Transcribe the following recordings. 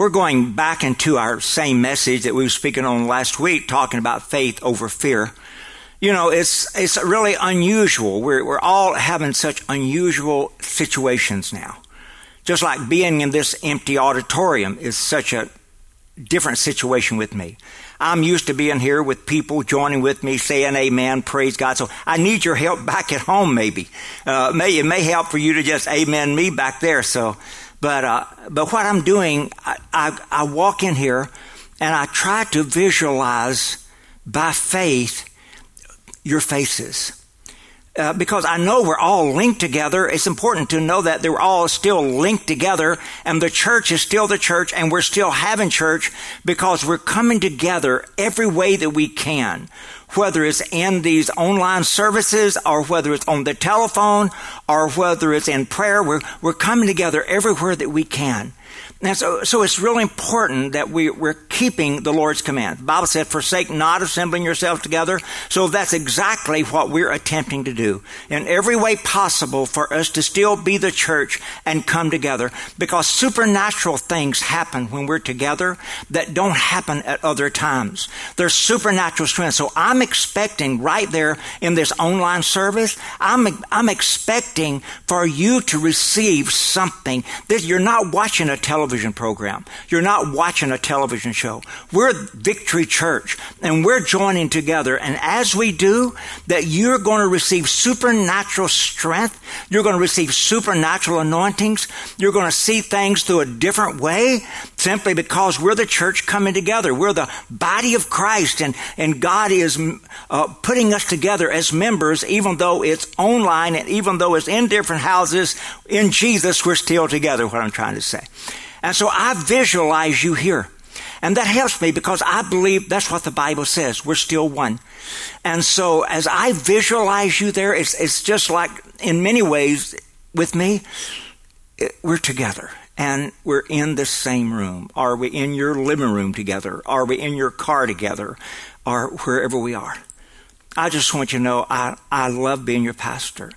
We're going back into our same message that we were speaking on last week, talking about faith over fear. You know, it's really unusual. We're all having such unusual situations now. Just like being in this empty auditorium is such a different situation with me. I'm used to being here with people joining with me, saying amen, praise God. So I need your help back at home maybe. It may help for you to just amen me back there. So, but what I'm doing, I walk in here and I try to visualize by faith your faces. Because I know we're all linked together. It's important to know that they're all still linked together, and the church is still the church, and we're still having church because we're coming together every way that we can, whether it's in these online services or whether it's on the telephone or whether it's in prayer. We're coming together everywhere that we can. And so it's really important that we're keeping the Lord's command. The Bible said, forsake not assembling yourselves together. So that's exactly what we're attempting to do in every way possible for us to still be the church and come together, because supernatural things happen when we're together that don't happen at other times. There's supernatural strength. So I'm expecting right there in this online service, I'm expecting for you to receive something. You're not watching a television program. You're not watching a television show. We're Victory Church, and we're joining together. And as we do, that you're going to receive supernatural strength. You're going to receive supernatural anointings. You're going to see things through a different way simply because we're the church coming together. We're the body of Christ, and God is putting us together as members, even though it's online and even though it's in different houses. In Jesus, we're still together, what I'm trying to say. And so I visualize you here. And that helps me because I believe that's what the Bible says. We're still one. And so as I visualize you there, it's just like in many ways with me, we're together. And we're in the same room. Are we in your living room together? Are we in your car together? Or wherever we are. I just want you to know I love being your pastor.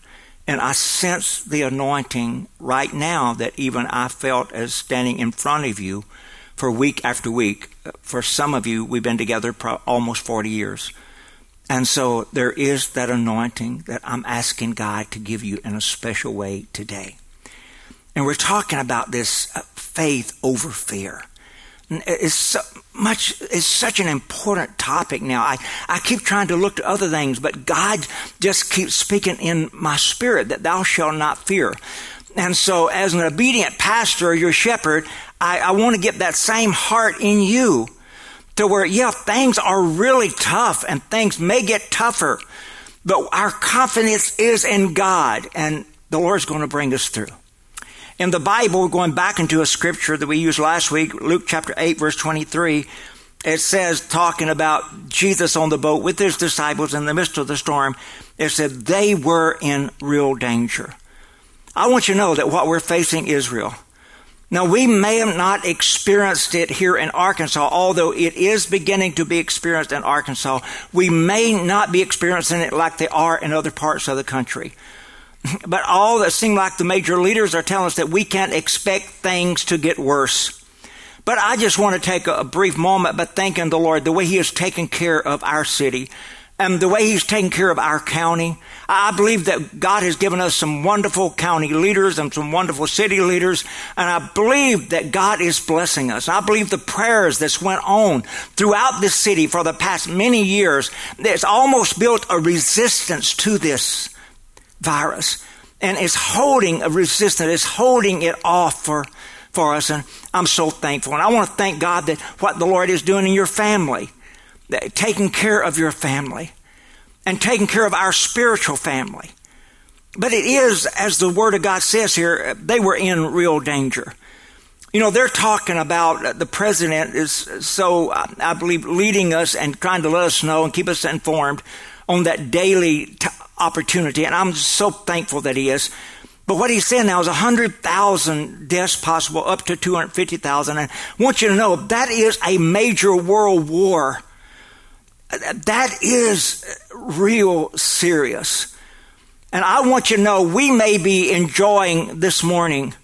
And I sense the anointing right now that even I felt as standing in front of you for week after week. For some of you, we've been together almost 40 years. And so there is that anointing that I'm asking God to give you in a special way today. And we're talking about this faith over fear. It's such an important topic now. I keep trying to look to other things, but God just keeps speaking in my spirit that thou shalt not fear. And so as an obedient pastor, your shepherd, I want to get that same heart in you to where, yeah, things are really tough and things may get tougher, but our confidence is in God, and the Lord's going to bring us through. In the Bible, we're going back into a scripture that we used last week, Luke chapter 8, verse 23. It says, talking about Jesus on the boat with his disciples in the midst of the storm, it said they were in real danger. I want you to know that what we're facing is real. Now, we may have not experienced it here in Arkansas, although it is beginning to be experienced in Arkansas. We may not be experiencing it like they are in other parts of the country. But all that seem like the major leaders are telling us that we can't expect things to get worse. But I just want to take a brief moment by thanking the Lord, the way he has taken care of our city and the way he's taken care of our county. I believe that God has given us some wonderful county leaders and some wonderful city leaders. And I believe that God is blessing us. I believe the prayers that's went on throughout this city for the past many years, it's almost built a resistance to this virus, and it's holding a resistance, it's holding it off for us, and I'm so thankful. And I want to thank God that what the Lord is doing in your family, taking care of your family, and taking care of our spiritual family. But it is, as the Word of God says here, they were in real danger. You know, they're talking about the president is so, I believe, leading us and trying to let us know and keep us informed on that daily opportunity, and I'm so thankful that he is. But what he's saying now is 100,000 deaths possible, up to 250,000. And I want you to know that is a major world war. That is real serious. And I want you to know we may be enjoying this morning,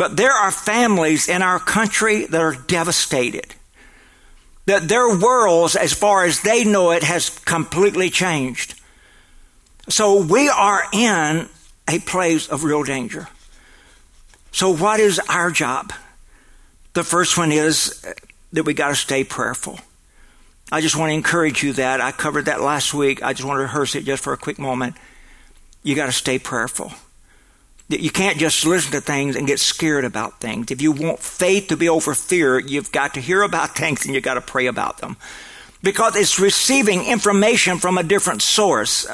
But there are families in our country that are devastated. That their worlds, as far as they know it, has completely changed. So we are in a place of real danger. So what is our job? The first one is that we got to stay prayerful. I just want to encourage you that. I covered that last week. I just want to rehearse it just for a quick moment. You got to stay prayerful. You can't just listen to things and get scared about things. If you want faith to be over fear, you've got to hear about things and you've got to pray about them. Because it's receiving information from a different source.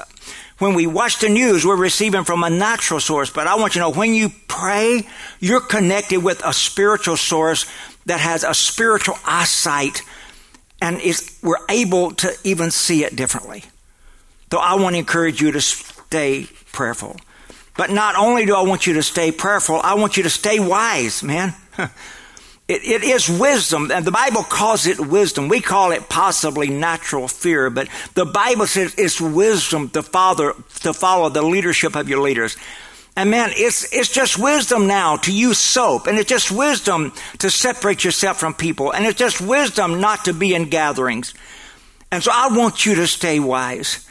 When we watch the news, we're receiving from a natural source. But I want you to know, when you pray, you're connected with a spiritual source that has a spiritual eyesight, and we're able to even see it differently. So I want to encourage you to stay prayerful. But not only do I want you to stay prayerful, I want you to stay wise, man. It is wisdom, and the Bible calls it wisdom. We call it possibly natural fear, but the Bible says it's wisdom to follow the leadership of your leaders. And man, it's just wisdom now to use soap, and it's just wisdom to separate yourself from people, and it's just wisdom not to be in gatherings. And so I want you to stay wise.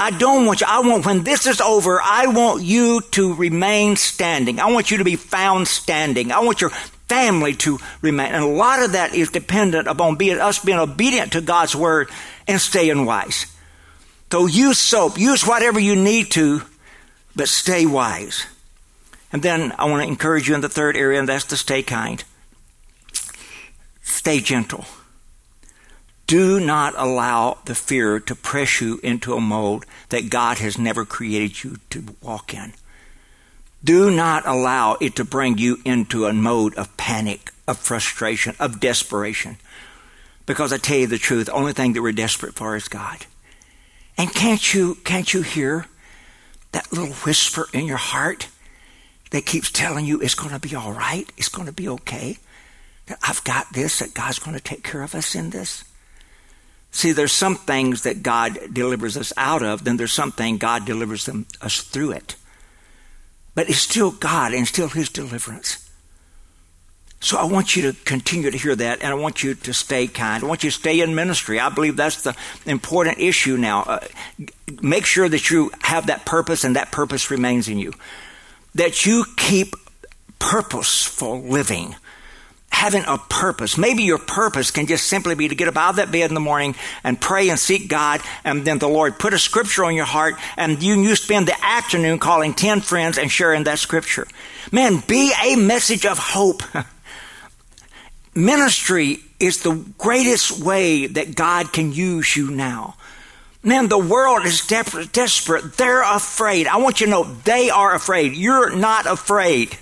When this is over, I want you to remain standing. I want you to be found standing. I want your family to remain. And a lot of that is dependent upon us being obedient to God's word and staying wise. So use soap, use whatever you need to, but stay wise. And then I want to encourage you in the third area, and that's to stay kind. Stay gentle. Do not allow the fear to press you into a mold that God has never created you to walk in. Do not allow it to bring you into a mode of panic, of frustration, of desperation. Because I tell you the truth, the only thing that we're desperate for is God. And can't you hear that little whisper in your heart that keeps telling you it's going to be all right, it's going to be okay, that I've got this, that God's going to take care of us in this? See, there's some things that God delivers us out of, then there's something God delivers us through it. But it's still God and still His deliverance. So I want you to continue to hear that, and I want you to stay kind. I want you to stay in ministry. I believe that's the important issue now. Make sure that you have that purpose, and that purpose remains in you. That you keep purposeful living. Having a purpose. Maybe your purpose can just simply be to get up out of that bed in the morning and pray and seek God, and then the Lord put a scripture on your heart, and you spend the afternoon calling 10 friends and sharing that scripture. Man, be a message of hope. Ministry is the greatest way that God can use you now. Man, the world is desperate. They're afraid. I want you to know they are afraid. You're not afraid.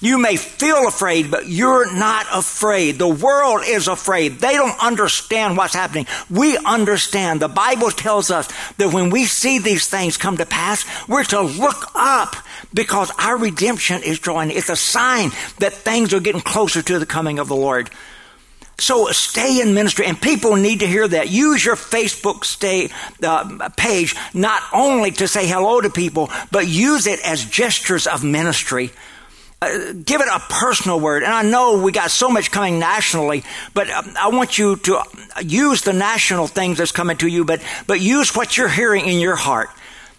You may feel afraid, but you're not afraid. The world is afraid. They don't understand what's happening. We understand. The Bible tells us that when we see these things come to pass, we're to look up because our redemption is drawing. It's a sign that things are getting closer to the coming of the Lord. So stay in ministry, and people need to hear that. Use your Facebook page not only to say hello to people, but use it as gestures of ministry. Give it a personal word. And I know we got so much coming nationally, but I want you to use the national things that's coming to you, but use what you're hearing in your heart.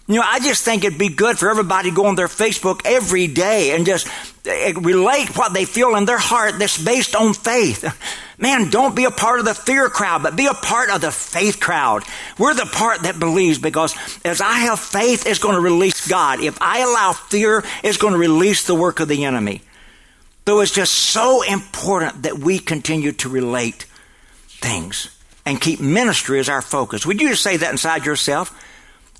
You know, I just think it'd be good for everybody to go on their Facebook every day and just relate what they feel in their heart that's based on faith. Man, don't be a part of the fear crowd, but be a part of the faith crowd. We're the part that believes, because as I have faith, it's going to release God. If I allow fear, it's going to release the work of the enemy. So it's just so important that we continue to relate things and keep ministry as our focus. Would you just say that inside yourself?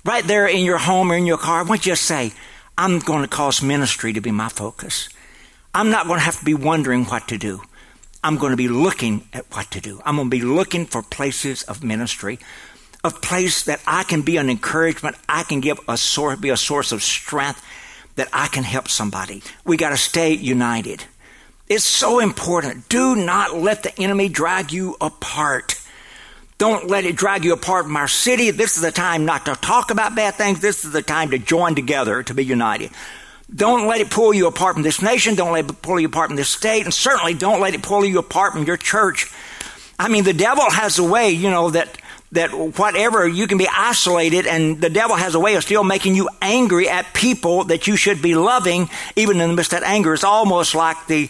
Right there in your home or in your car, why don't you just say, I'm going to cause ministry to be my focus. I'm not going to have to be wondering what to do. I'm going to be looking at what to do. I'm going to be looking for places of ministry, a place that I can be an encouragement. I can be a source of strength, that I can help somebody. We got to stay united. It's so important. Do not let the enemy drag you apart. Don't let it drag you apart from our city. This is the time not to talk about bad things. This is the time to join together, to be united. Don't let it pull you apart from this nation. Don't let it pull you apart from this state. And certainly don't let it pull you apart from your church. I mean, the devil has a way, you know, that whatever, you can be isolated, and the devil has a way of still making you angry at people that you should be loving, even in the midst of that anger. It's almost like the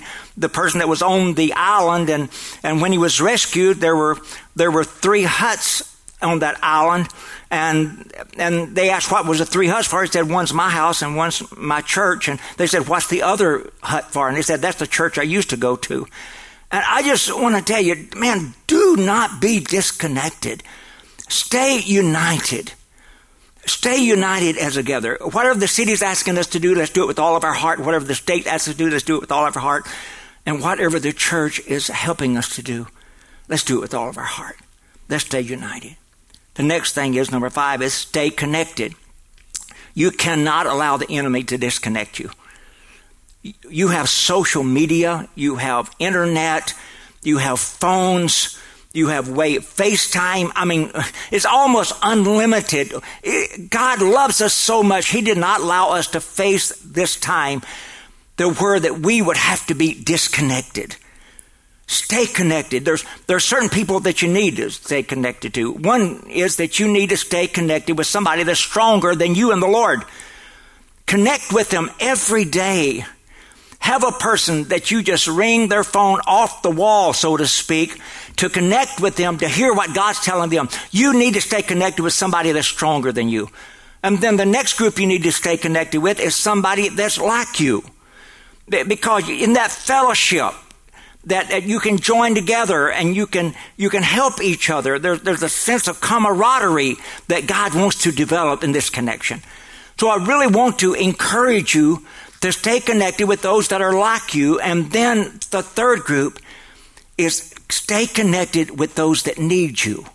person that was on the island, and when he was rescued, there were three huts on that island, and they asked, what was the three huts for? He said, one's my house and one's my church. And they said, what's the other hut for? And he said, that's the church I used to go to. And I just want to tell you, man, do not be disconnected. Stay united. Stay united as a gather. Whatever the city's asking us to do, let's do it with all of our heart. Whatever the state asks us to do, let's do it with all of our heart. And whatever the church is helping us to do, let's do it with all of our heart. Let's stay united. The next thing is, number 5, is stay connected. You cannot allow the enemy to disconnect you. You have social media, you have internet, you have phones, you have FaceTime. I mean, it's almost unlimited. God loves us so much. He did not allow us to face this time the word that we would have to be disconnected. Stay connected. There's certain people that you need to stay connected to. One is that you need to stay connected with somebody that's stronger than you in the Lord. Connect with them every day. Have a person that you just ring their phone off the wall, so to speak, to connect with them, to hear what God's telling them. You need to stay connected with somebody that's stronger than you. And then the next group you need to stay connected with is somebody that's like you. Because in that fellowship, that you can join together and you can help each other. There's a sense of camaraderie that God wants to develop in this connection. So I really want to encourage you to stay connected with those that are like you. And then the third group is stay connected with those that need you,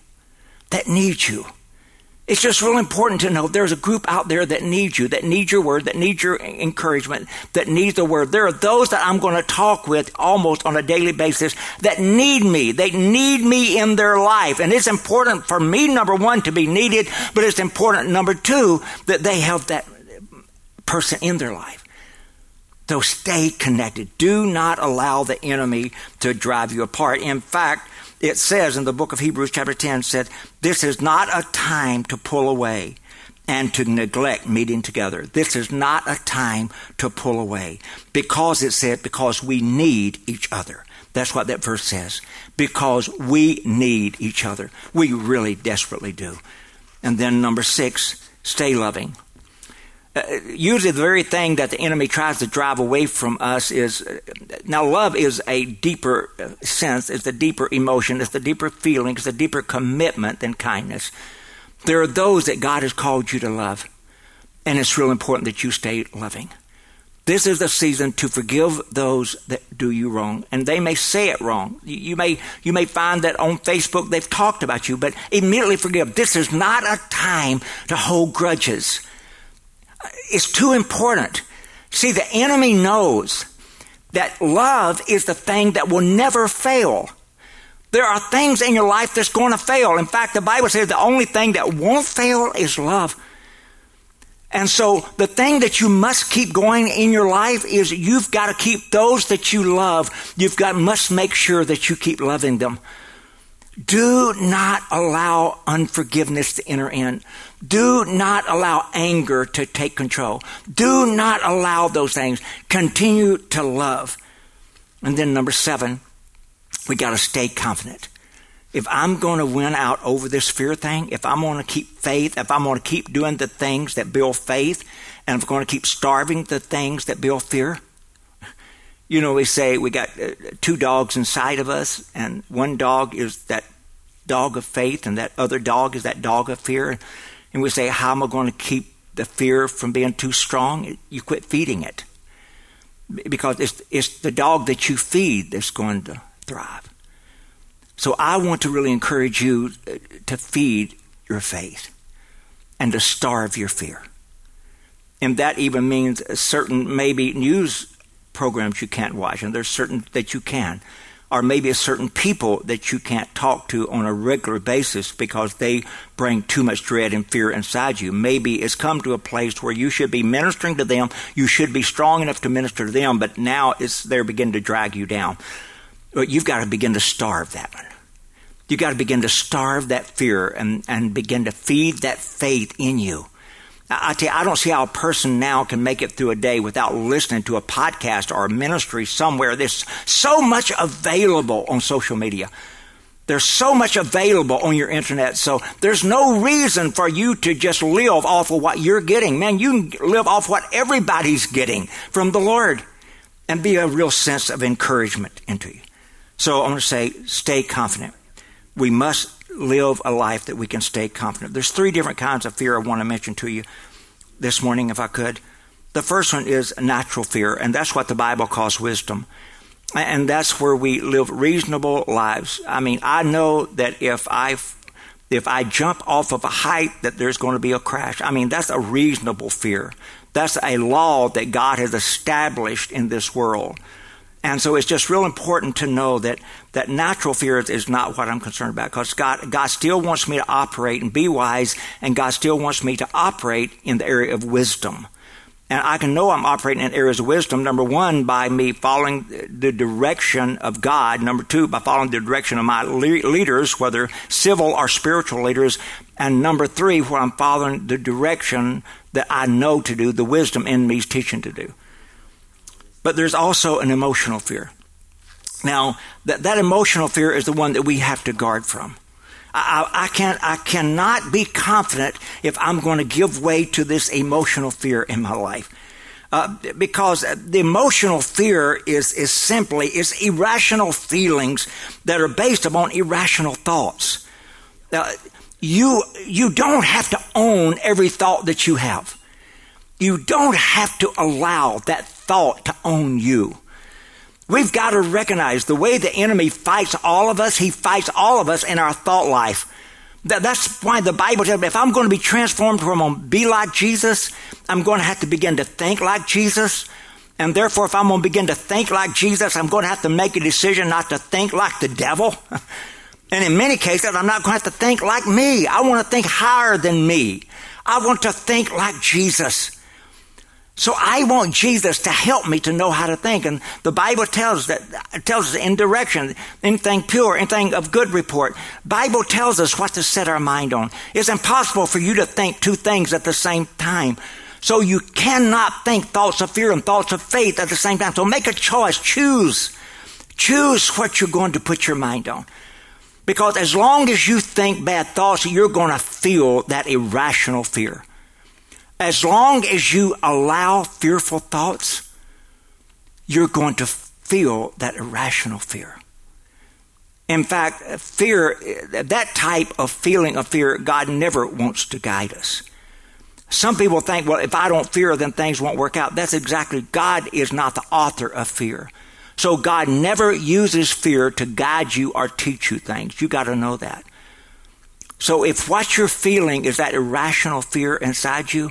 It's just real important to know there's a group out there that needs your word, that needs your encouragement, that needs the word. There are those that I'm going to talk with almost on a daily basis that need me. They need me in their life. And it's important for me, number one, to be needed, but it's important, number two, that they have that person in their life. So stay connected. Do not allow the enemy to drive you apart. In fact, it says in the book of Hebrews chapter 10, said, this is not a time to pull away and to neglect meeting together. This is not a time to pull away, because it said, because we need each other. That's what that verse says, because we need each other. We really desperately do. And then number 6, stay loving. Usually the very thing that the enemy tries to drive away from us is, now love is a deeper sense, it's a deeper emotion, it's a deeper feeling, it's a deeper commitment than kindness. There are those that God has called you to love, and it's real important that you stay loving. This is the season to forgive those that do you wrong, and they may say it wrong. You may find that on Facebook they've talked about you, but immediately forgive. This is not a time to hold grudges. It's too important. See, the enemy knows that love is the thing that will never fail. There are things in your life that's going to fail. In fact, the Bible says the only thing that won't fail is love. And so the thing that you must keep going in your life is you've got to keep those that you love. Must make sure that you keep loving them. Do not allow unforgiveness to enter in. Do not allow anger to take control. Do not allow those things. Continue to love. And then number 7, we got to stay confident. If I'm going to win out over this fear thing, if I'm going to keep faith, if I'm going to keep doing the things that build faith, and if I'm going to keep starving the things that build fear, you know, we say we got 2 dogs inside of us, and one dog is that dog of faith, and that other dog is that dog of fear. And we say, how am I going to keep the fear from being too strong? You quit feeding it, because it's the dog that you feed that's going to thrive. So I want to really encourage you to feed your faith and to starve your fear. And that even means certain maybe news programs you can't watch, and there's certain that you can, or maybe a certain people that you can't talk to on a regular basis because they bring too much dread and fear inside you. Maybe it's come to a place where you should be ministering to them. You should be strong enough to minister to them, but now it's they're beginning to drag you down. You've got to begin to starve that one. You've got to begin to starve that fear and begin to feed that faith in you. I tell you, I don't see how a person now can make it through a day without listening to a podcast or a ministry somewhere. There's so much available on social media. There's so much available on your internet. So there's no reason for you to just live off of what you're getting. Man, you can live off what everybody's getting from the Lord and be a real sense of encouragement into you. So I want to say, stay confident. We must live a life that we can stay confident. There's three different kinds of fear I want to mention to you this morning, if I could. The first one is natural fear, and that's what the Bible calls wisdom. And that's where we live reasonable lives. I mean, I know that if I jump off of a height that there's going to be a crash. I mean, that's a reasonable fear. That's a law that God has established in this world. And so it's just real important to know that natural fear is not what I'm concerned about, because God still wants me to operate and be wise, and God still wants me to operate in the area of wisdom. And I can know I'm operating in areas of wisdom, number one, by me following the direction of God, number two, by following the direction of my leaders, whether civil or spiritual leaders, and number three, where I'm following the direction that I know to do, the wisdom in me's teaching to do. But there's also an emotional fear. Now, that emotional fear is the one that we have to guard from. I cannot be confident if I'm going to give way to this emotional fear in my life. Because the emotional fear is simply irrational feelings that are based upon irrational thoughts. You don't have to own every thought that you have. You don't have to allow that thought to own you. We've got to recognize the way the enemy fights all of us, he fights all of us in our thought life. That's why the Bible tells me if I'm going to be transformed, if I'm going to be like Jesus, I'm going to have to begin to think like Jesus. And therefore, if I'm going to begin to think like Jesus, I'm going to have to make a decision not to think like the devil. And in many cases, I'm not going to have to think like me. I want to think higher than me. I want to think like Jesus. So I want Jesus to help me to know how to think. And the Bible tells us in direction, anything pure, anything of good report. Bible tells us what to set our mind on. It's impossible for you to think two things at the same time. So you cannot think thoughts of fear and thoughts of faith at the same time. So make a choice. Choose what you're going to put your mind on. Because as long as you think bad thoughts, you're going to feel that irrational fear. As long as you allow fearful thoughts, you're going to feel that irrational fear. In fact, fear, that type of feeling of fear, God never wants to guide us. Some people think, well, if I don't fear, then things won't work out. That's exactly, God is not the author of fear. So God never uses fear to guide you or teach you things. You got to know that. So if what you're feeling is that irrational fear inside you,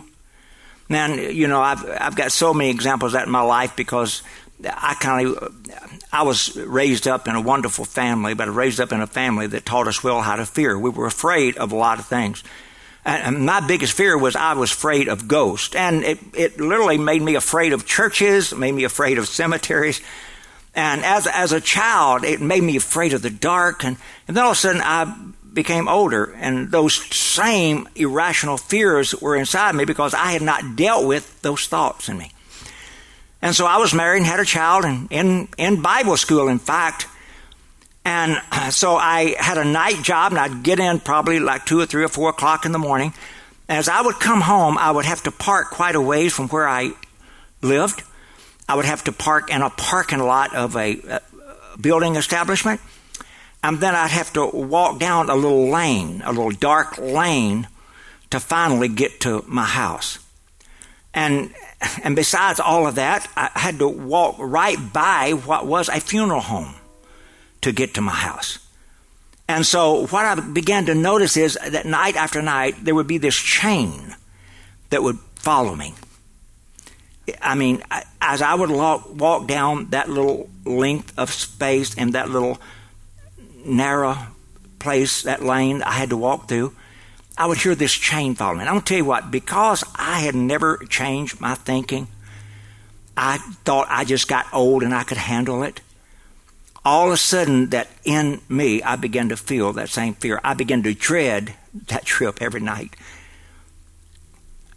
man, you know, I've got so many examples of that in my life, because I was raised up in a wonderful family, but I was raised up in a family that taught us well how to fear. We were afraid of a lot of things. And my biggest fear was I was afraid of ghosts. And it literally made me afraid of churches, made me afraid of cemeteries. And as a child, it made me afraid of the dark. And then all of a sudden, I became older, and those same irrational fears were inside me because I had not dealt with those thoughts in me. And so I was married and had a child, and in Bible school, in fact. And so I had a night job, and I'd get in probably like 2 or 3 or 4 o'clock in the morning. And as I would come home, I would have to park quite a ways from where I lived. I would have to park in a parking lot of a building establishment. And then I'd have to walk down a little lane, a little dark lane, to finally get to my house. And besides all of that, I had to walk right by what was a funeral home to get to my house. And so what I began to notice is that night after night, there would be this chain that would follow me. I mean, as I would walk down that little length of space in that little narrow place, that lane I had to walk through, I would hear this chain falling. I'm going to tell you what, because I had never changed my thinking, I thought I just got old and I could handle it. All of a sudden, that in me, I began to feel that same fear. I began to dread that trip every night.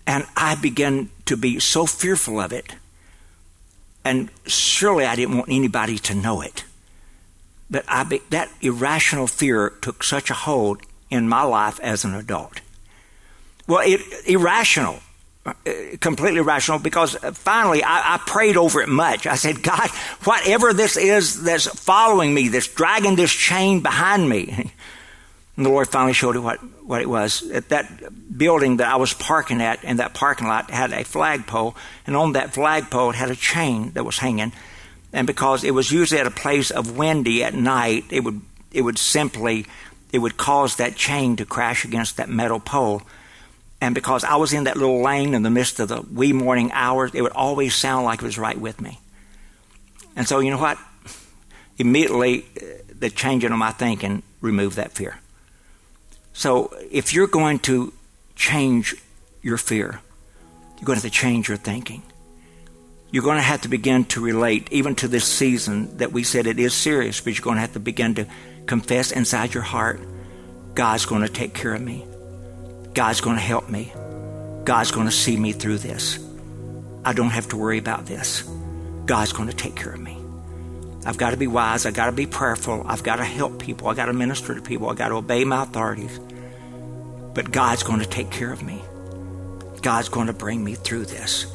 And I began to be so fearful of it. And surely I didn't want anybody to know it. But that irrational fear took such a hold in my life as an adult. Well, irrational. Completely irrational, because finally I prayed over it much. I said, God, whatever this is that's following me, that's dragging this chain behind me. And the Lord finally showed me what it was. At that building that I was parking at, in that parking lot, had a flagpole, and on that flagpole it had a chain that was hanging. And because it was usually at a place of windy at night, it would cause that chain to crash against that metal pole. And because I was in that little lane in the midst of the wee morning hours, it would always sound like it was right with me. And so, you know what? Immediately, the changing of my thinking removed that fear. So if you're going to change your fear, you're going to have to change your thinking. You're going to have to begin to relate, even to this season that we said it is serious, but you're going to have to begin to confess inside your heart, God's going to take care of me. God's going to help me. God's going to see me through this. I don't have to worry about this. God's going to take care of me. I've got to be wise. I've got to be prayerful. I've got to help people. I've got to minister to people. I've got to obey my authorities. But God's going to take care of me. God's going to bring me through this.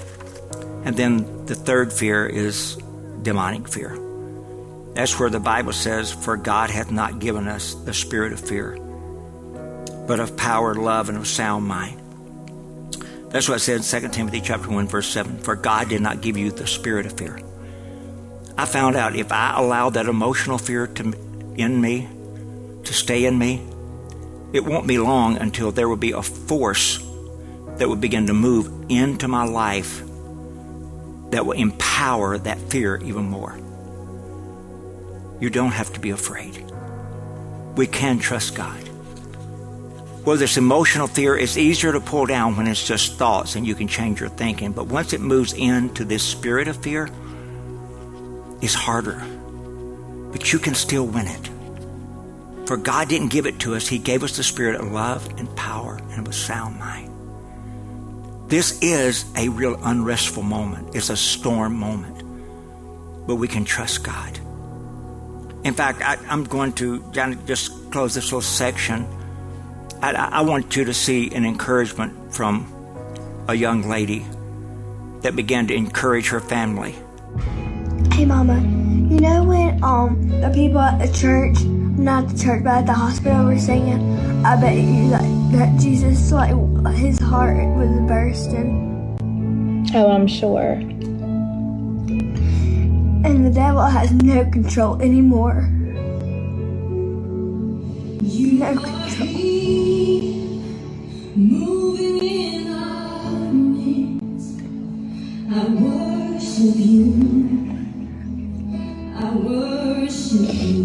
And then the third fear is demonic fear. That's where the Bible says, for God hath not given us the spirit of fear, but of power, love, and of sound mind. That's what it says in 2 Timothy chapter 1, verse 7. For God did not give you the spirit of fear. I found out if I allowed that emotional fear to stay in me, it won't be long until there will be a force that will begin to move into my life that will empower that fear even more. You don't have to be afraid. We can trust God. Well, this emotional fear is easier to pull down when it's just thoughts and you can change your thinking. But once it moves into this spirit of fear, it's harder. But you can still win it. For God didn't give it to us. He gave us the spirit of love and power and of a sound mind. This is a real unrestful moment. It's a storm moment. But we can trust God. In fact, I'm going to just close this little section. I want you to see an encouragement from a young lady that began to encourage her family. Hey, Mama, you know when the people at the church, not the church, but at the hospital were singing, I bet you that Jesus, his heart was bursting? Oh, I'm sure. And the devil has no control anymore. No control. Moving in our midst, I worship you. I worship you.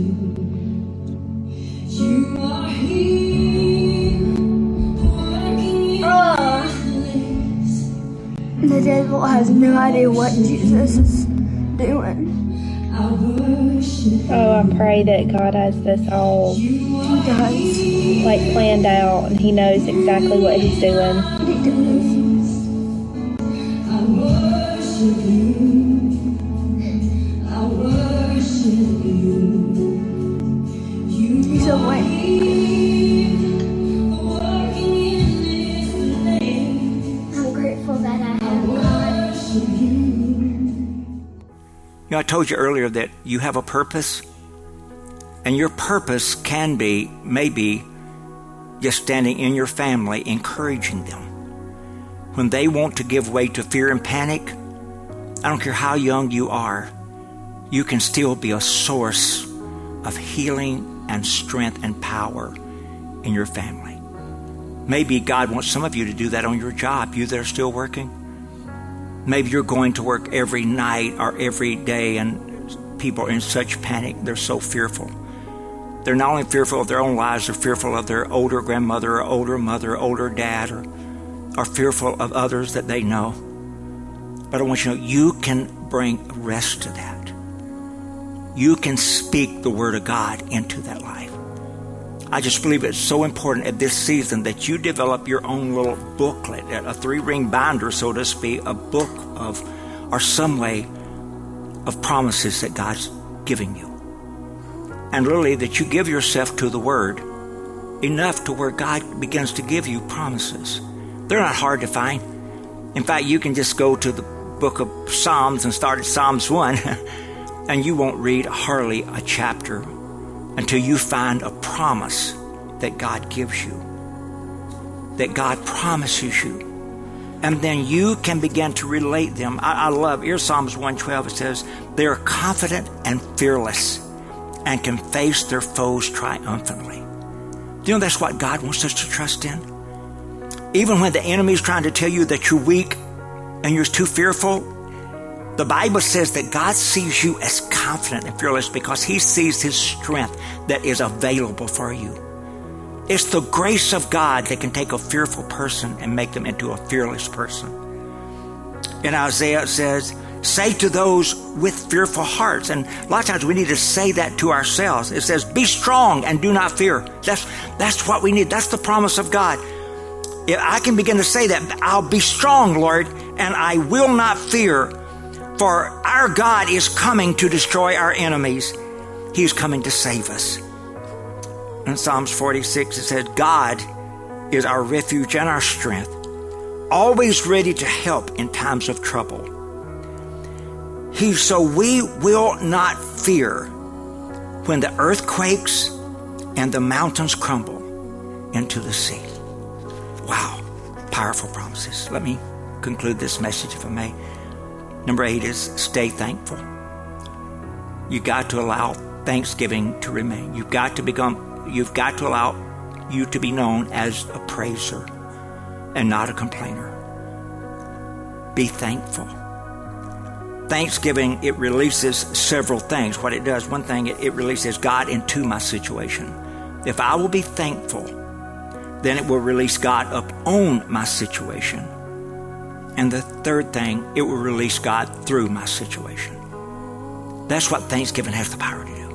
You are here, working in our place. The devil has no idea what Jesus is doing. I worship. Oh, I pray that God has this all. Like planned out, and he knows exactly what he's doing. I worship you. I worship you. He's I'm grateful that I have God. I told you earlier that you have a purpose, and your purpose can be maybe just standing in your family, encouraging them. When they want to give way to fear and panic, I don't care how young you are, you can still be a source of healing and strength and power in your family. Maybe God wants some of you to do that on your job, you that are still working. Maybe you're going to work every night or every day and people are in such panic. They're so fearful. They're not only fearful of their own lives, they're fearful of their older grandmother or older mother or older dad, or are fearful of others that they know. But I want you to know, you can bring rest to that. You can speak the Word of God into that life. I just believe it's so important at this season that you develop your own little booklet, a 3-ring binder, so to speak, a book of, or some way of promises that God's giving you. And literally that you give yourself to the Word enough to where God begins to give you promises. They're not hard to find. In fact, you can just go to the book of Psalms and start at Psalms 1, and you won't read hardly a chapter until you find a promise that God gives you, that God promises you. And then you can begin to relate them. I love, here's Psalms 112, it says, they are confident and fearless, and can face their foes triumphantly. Do you know that's what God wants us to trust in? Even when the enemy is trying to tell you that you're weak and you're too fearful, the Bible says that God sees you as confident and fearless because He sees His strength that is available for you. It's the grace of God that can take a fearful person and make them into a fearless person. In Isaiah it says, say to those with fearful hearts. And a lot of times we need to say that to ourselves. It says, be strong and do not fear. That's what we need. That's the promise of God. If I can begin to say that, I'll be strong, Lord, and I will not fear, for our God is coming to destroy our enemies. He's coming to save us. In Psalms 46, it says, God is our refuge and our strength, always ready to help in times of trouble. So we will not fear when the earth quakes and the mountains crumble into the sea. Wow, powerful promises. Let me conclude this message, if I may. Number 8 is stay thankful. You've got to allow thanksgiving to remain. You've got to allow you to be known as a praiser and not a complainer. Be thankful. Thanksgiving, it releases several things. What it does, one thing, it releases God into my situation. If I will be thankful, then it will release God up on my situation. And the third thing, it will release God through my situation. That's what Thanksgiving has the power to do.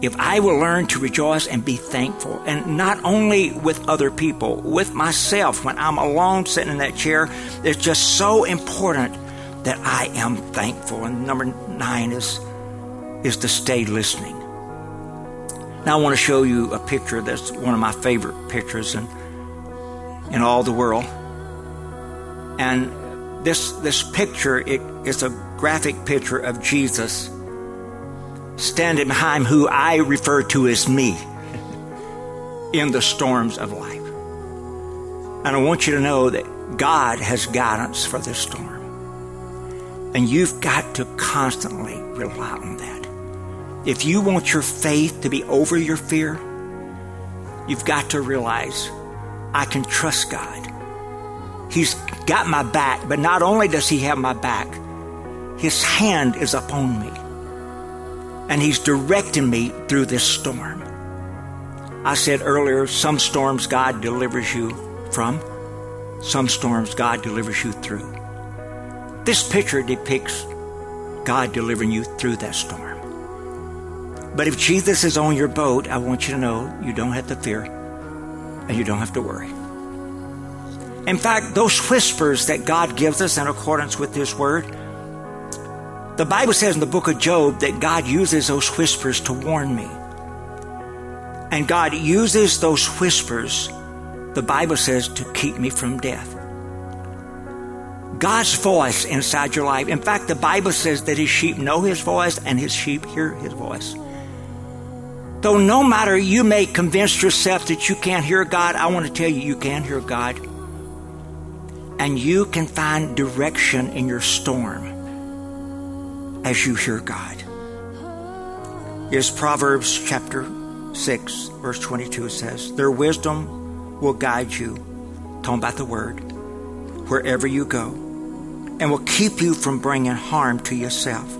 If I will learn to rejoice and be thankful, and not only with other people, with myself, when I'm alone sitting in that chair, it's just so important that I am thankful. And number 9 is to stay listening. Now I want to show you a picture that's one of my favorite pictures in all the world. And this picture, it's a graphic picture of Jesus standing behind who I refer to as me in the storms of life. And I want you to know that God has guidance for this storm. And you've got to constantly rely on that. If you want your faith to be over your fear, you've got to realize, I can trust God. He's got my back, but not only does He have my back, His hand is upon me. And He's directing me through this storm. I said earlier, some storms God delivers you from, some storms God delivers you through. This picture depicts God delivering you through that storm. But if Jesus is on your boat, I want you to know you don't have to fear and you don't have to worry. In fact, those whispers that God gives us in accordance with His Word, the Bible says in the book of Job that God uses those whispers to warn me. And God uses those whispers, the Bible says, to keep me from death. God's voice inside your life. In fact, the Bible says that His sheep know His voice and His sheep hear His voice. Though no matter you may convince yourself that you can't hear God, I want to tell you, you can hear God. And you can find direction in your storm as you hear God. As Proverbs chapter 6, verse 22 says, their wisdom will guide you, talking about the Word, wherever you go, and will keep you from bringing harm to yourself.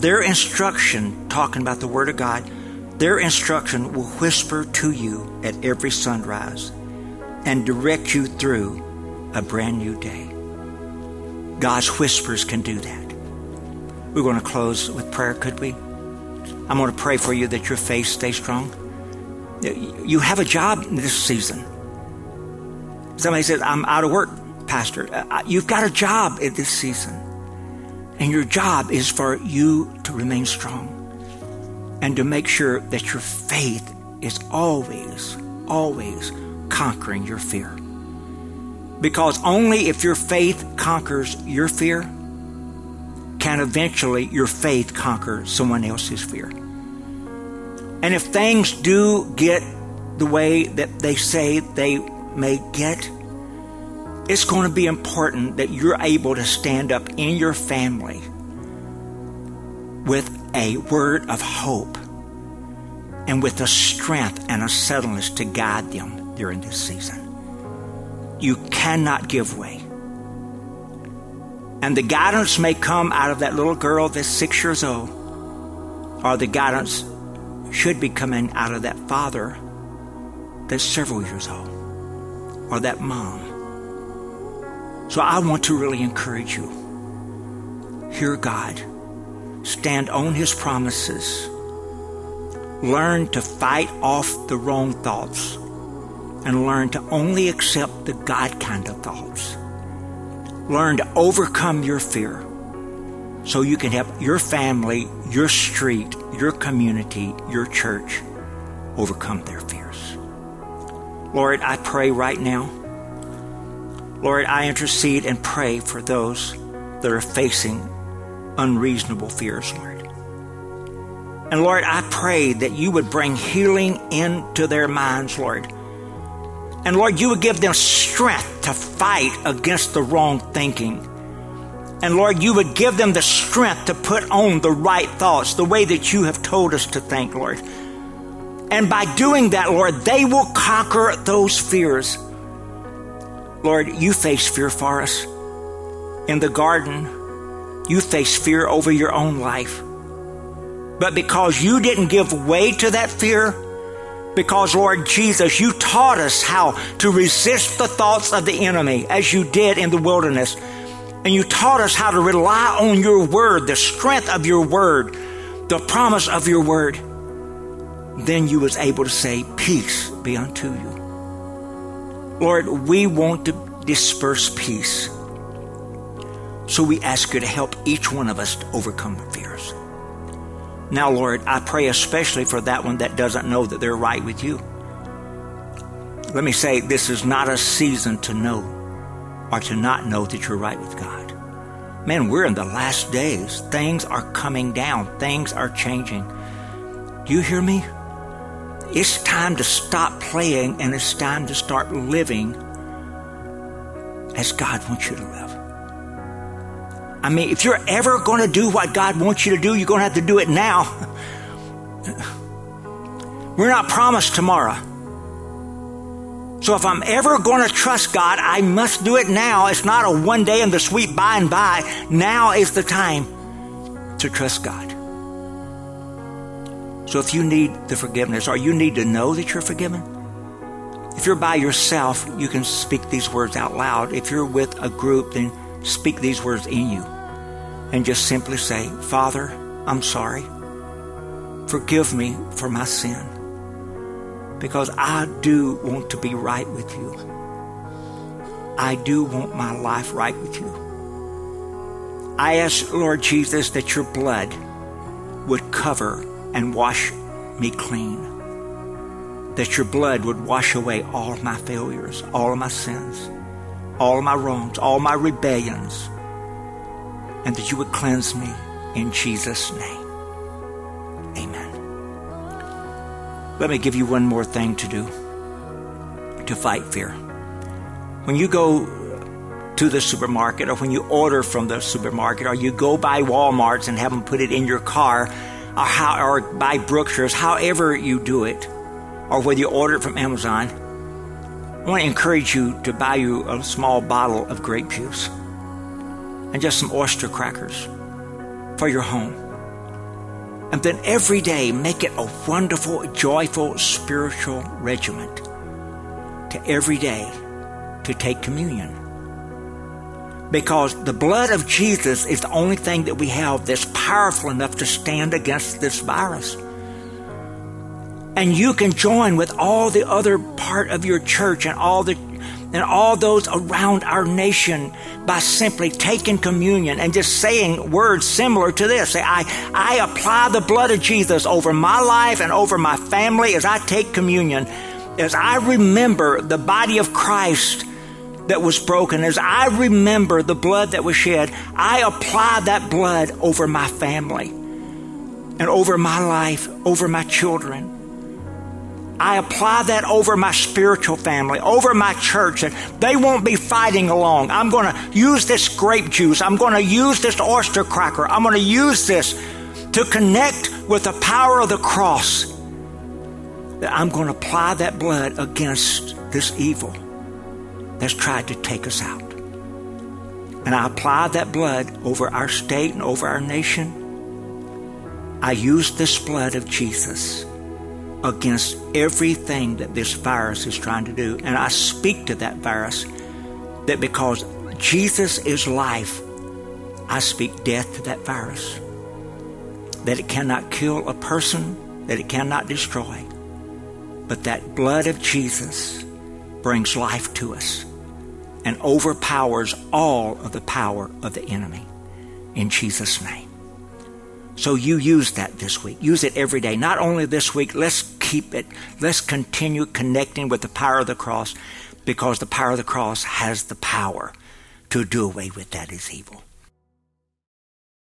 Their instruction, talking about the Word of God, their instruction will whisper to you at every sunrise and direct you through a brand new day. God's whispers can do that. We're going to close with prayer, could we? I'm going to pray for you that your faith stays strong. You have a job this season. Somebody says, I'm out of work, Pastor. You've got a job at this season. And your job is for you to remain strong and to make sure that your faith is always, always conquering your fear. Because only if your faith conquers your fear can eventually your faith conquer someone else's fear. And if things do get the way that they say they may get, it's going to be important that you're able to stand up in your family with a word of hope and with a strength and a settledness to guide them during this season. You cannot give way. And the guidance may come out of that little girl that's 6 years old, or the guidance should be coming out of that father that's several years old, or that mom. So I want to really encourage you. Hear God. Stand on His promises. Learn to fight off the wrong thoughts and learn to only accept the God kind of thoughts. Learn to overcome your fear so you can help your family, your street, your community, your church overcome their fears. Lord, I pray right now. Lord, I intercede and pray for those that are facing unreasonable fears, Lord. And Lord, I pray that you would bring healing into their minds, Lord. And Lord, you would give them strength to fight against the wrong thinking. And Lord, you would give them the strength to put on the right thoughts, the way that you have told us to think, Lord. And by doing that, Lord, they will conquer those fears. Lord, you face fear for us in the garden. You face fear over your own life. But because you didn't give way to that fear, because, Lord Jesus, you taught us how to resist the thoughts of the enemy as you did in the wilderness. And you taught us how to rely on your word, the strength of your word, the promise of your word. Then you was able to say, peace be unto you. Lord, we want to disperse peace. So we ask you to help each one of us to overcome fears. Now, Lord, I pray especially for that one that doesn't know that they're right with you. Let me say, this is not a season to know or to not know that you're right with God. Man, we're in the last days. Things are coming down. Things are changing. Do you hear me? It's time to stop playing and it's time to start living as God wants you to live. I mean, if you're ever going to do what God wants you to do, you're going to have to do it now. We're not promised tomorrow. So if I'm ever going to trust God, I must do it now. It's not a one day in the sweet by and by. Now is the time to trust God. So if you need the forgiveness, or you need to know that you're forgiven, if you're by yourself, you can speak these words out loud. If you're with a group, then speak these words in you and just simply say, Father, I'm sorry. Forgive me for my sin, because I do want to be right with you. I do want my life right with you. I ask, Lord Jesus, that your blood would cover and wash me clean, that your blood would wash away all of my failures, all of my sins, all my wrongs, all my rebellions, and that you would cleanse me in Jesus' name. Amen. Let me give you one more thing to do to fight fear. When you go to the supermarket, or when you order from the supermarket, or you go by Walmart's and have them put it in your car, or by Brookshire's, however you do it, or whether you order it from Amazon, I want to encourage you to buy you a small bottle of grape juice and just some oyster crackers for your home. and then every day make it a wonderful, joyful, spiritual regiment to every day to take communion. Because the blood of Jesus is the only thing that we have that's powerful enough to stand against this virus. And you can join with all the other part of your church and all those around our nation by simply taking communion and just saying words similar to this. Say, I apply the blood of Jesus over my life and over my family as I take communion, as I remember the body of Christ that was broken, as I remember the blood that was shed. I apply that blood over my family and over my life, over my children. I apply that over my spiritual family, over my church, and they won't be fighting along. I'm going to use this grape juice. I'm going to use this oyster cracker. I'm going to use this to connect with the power of the cross. That I'm going to apply that blood against this evil that's tried to take us out. And I apply that blood over our state and over our nation. I use this blood of Jesus against everything that this virus is trying to do. And I speak to that virus that because Jesus is life, I speak death to that virus. That it cannot kill a person, that it cannot destroy. But that blood of Jesus brings life to us and overpowers all of the power of the enemy in Jesus' name. So you use that this week. Use it every day. Not only this week, let's keep it. Let's continue connecting with the power of the cross, because the power of the cross has the power to do away with that is evil.